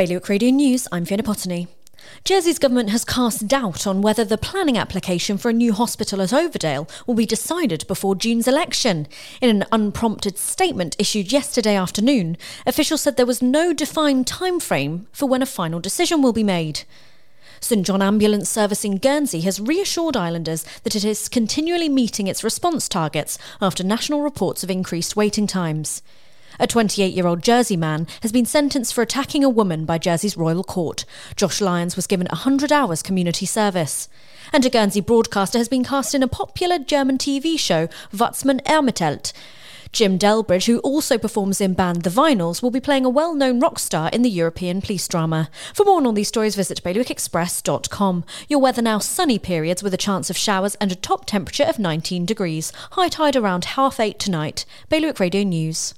Bailiwick Radio News, I'm Fiona Potanay. Jersey's government has cast doubt on whether the planning application for a new hospital at Overdale will be decided before June's election. In an unprompted statement issued yesterday afternoon, officials said there was no defined timeframe for when a final decision will be made. St John Ambulance Service in Guernsey has reassured islanders that it is continually meeting its response targets after national reports of increased waiting times. A 28-year-old Jersey man has been sentenced for attacking a woman by Jersey's Royal Court. Josh Lyons was given 100 hours community service. And a Guernsey broadcaster has been cast in a popular German TV show, Watzmann Ermittelt. Jim Delbridge, who also performs in band The Vinyls, will be playing a well-known rock star in the European police drama. For more on all these stories, visit bailiwickexpress.com. Your weather now: sunny periods with a chance of showers and a top temperature of 19 degrees. High tide around 8:30 tonight. Bailiwick Radio News.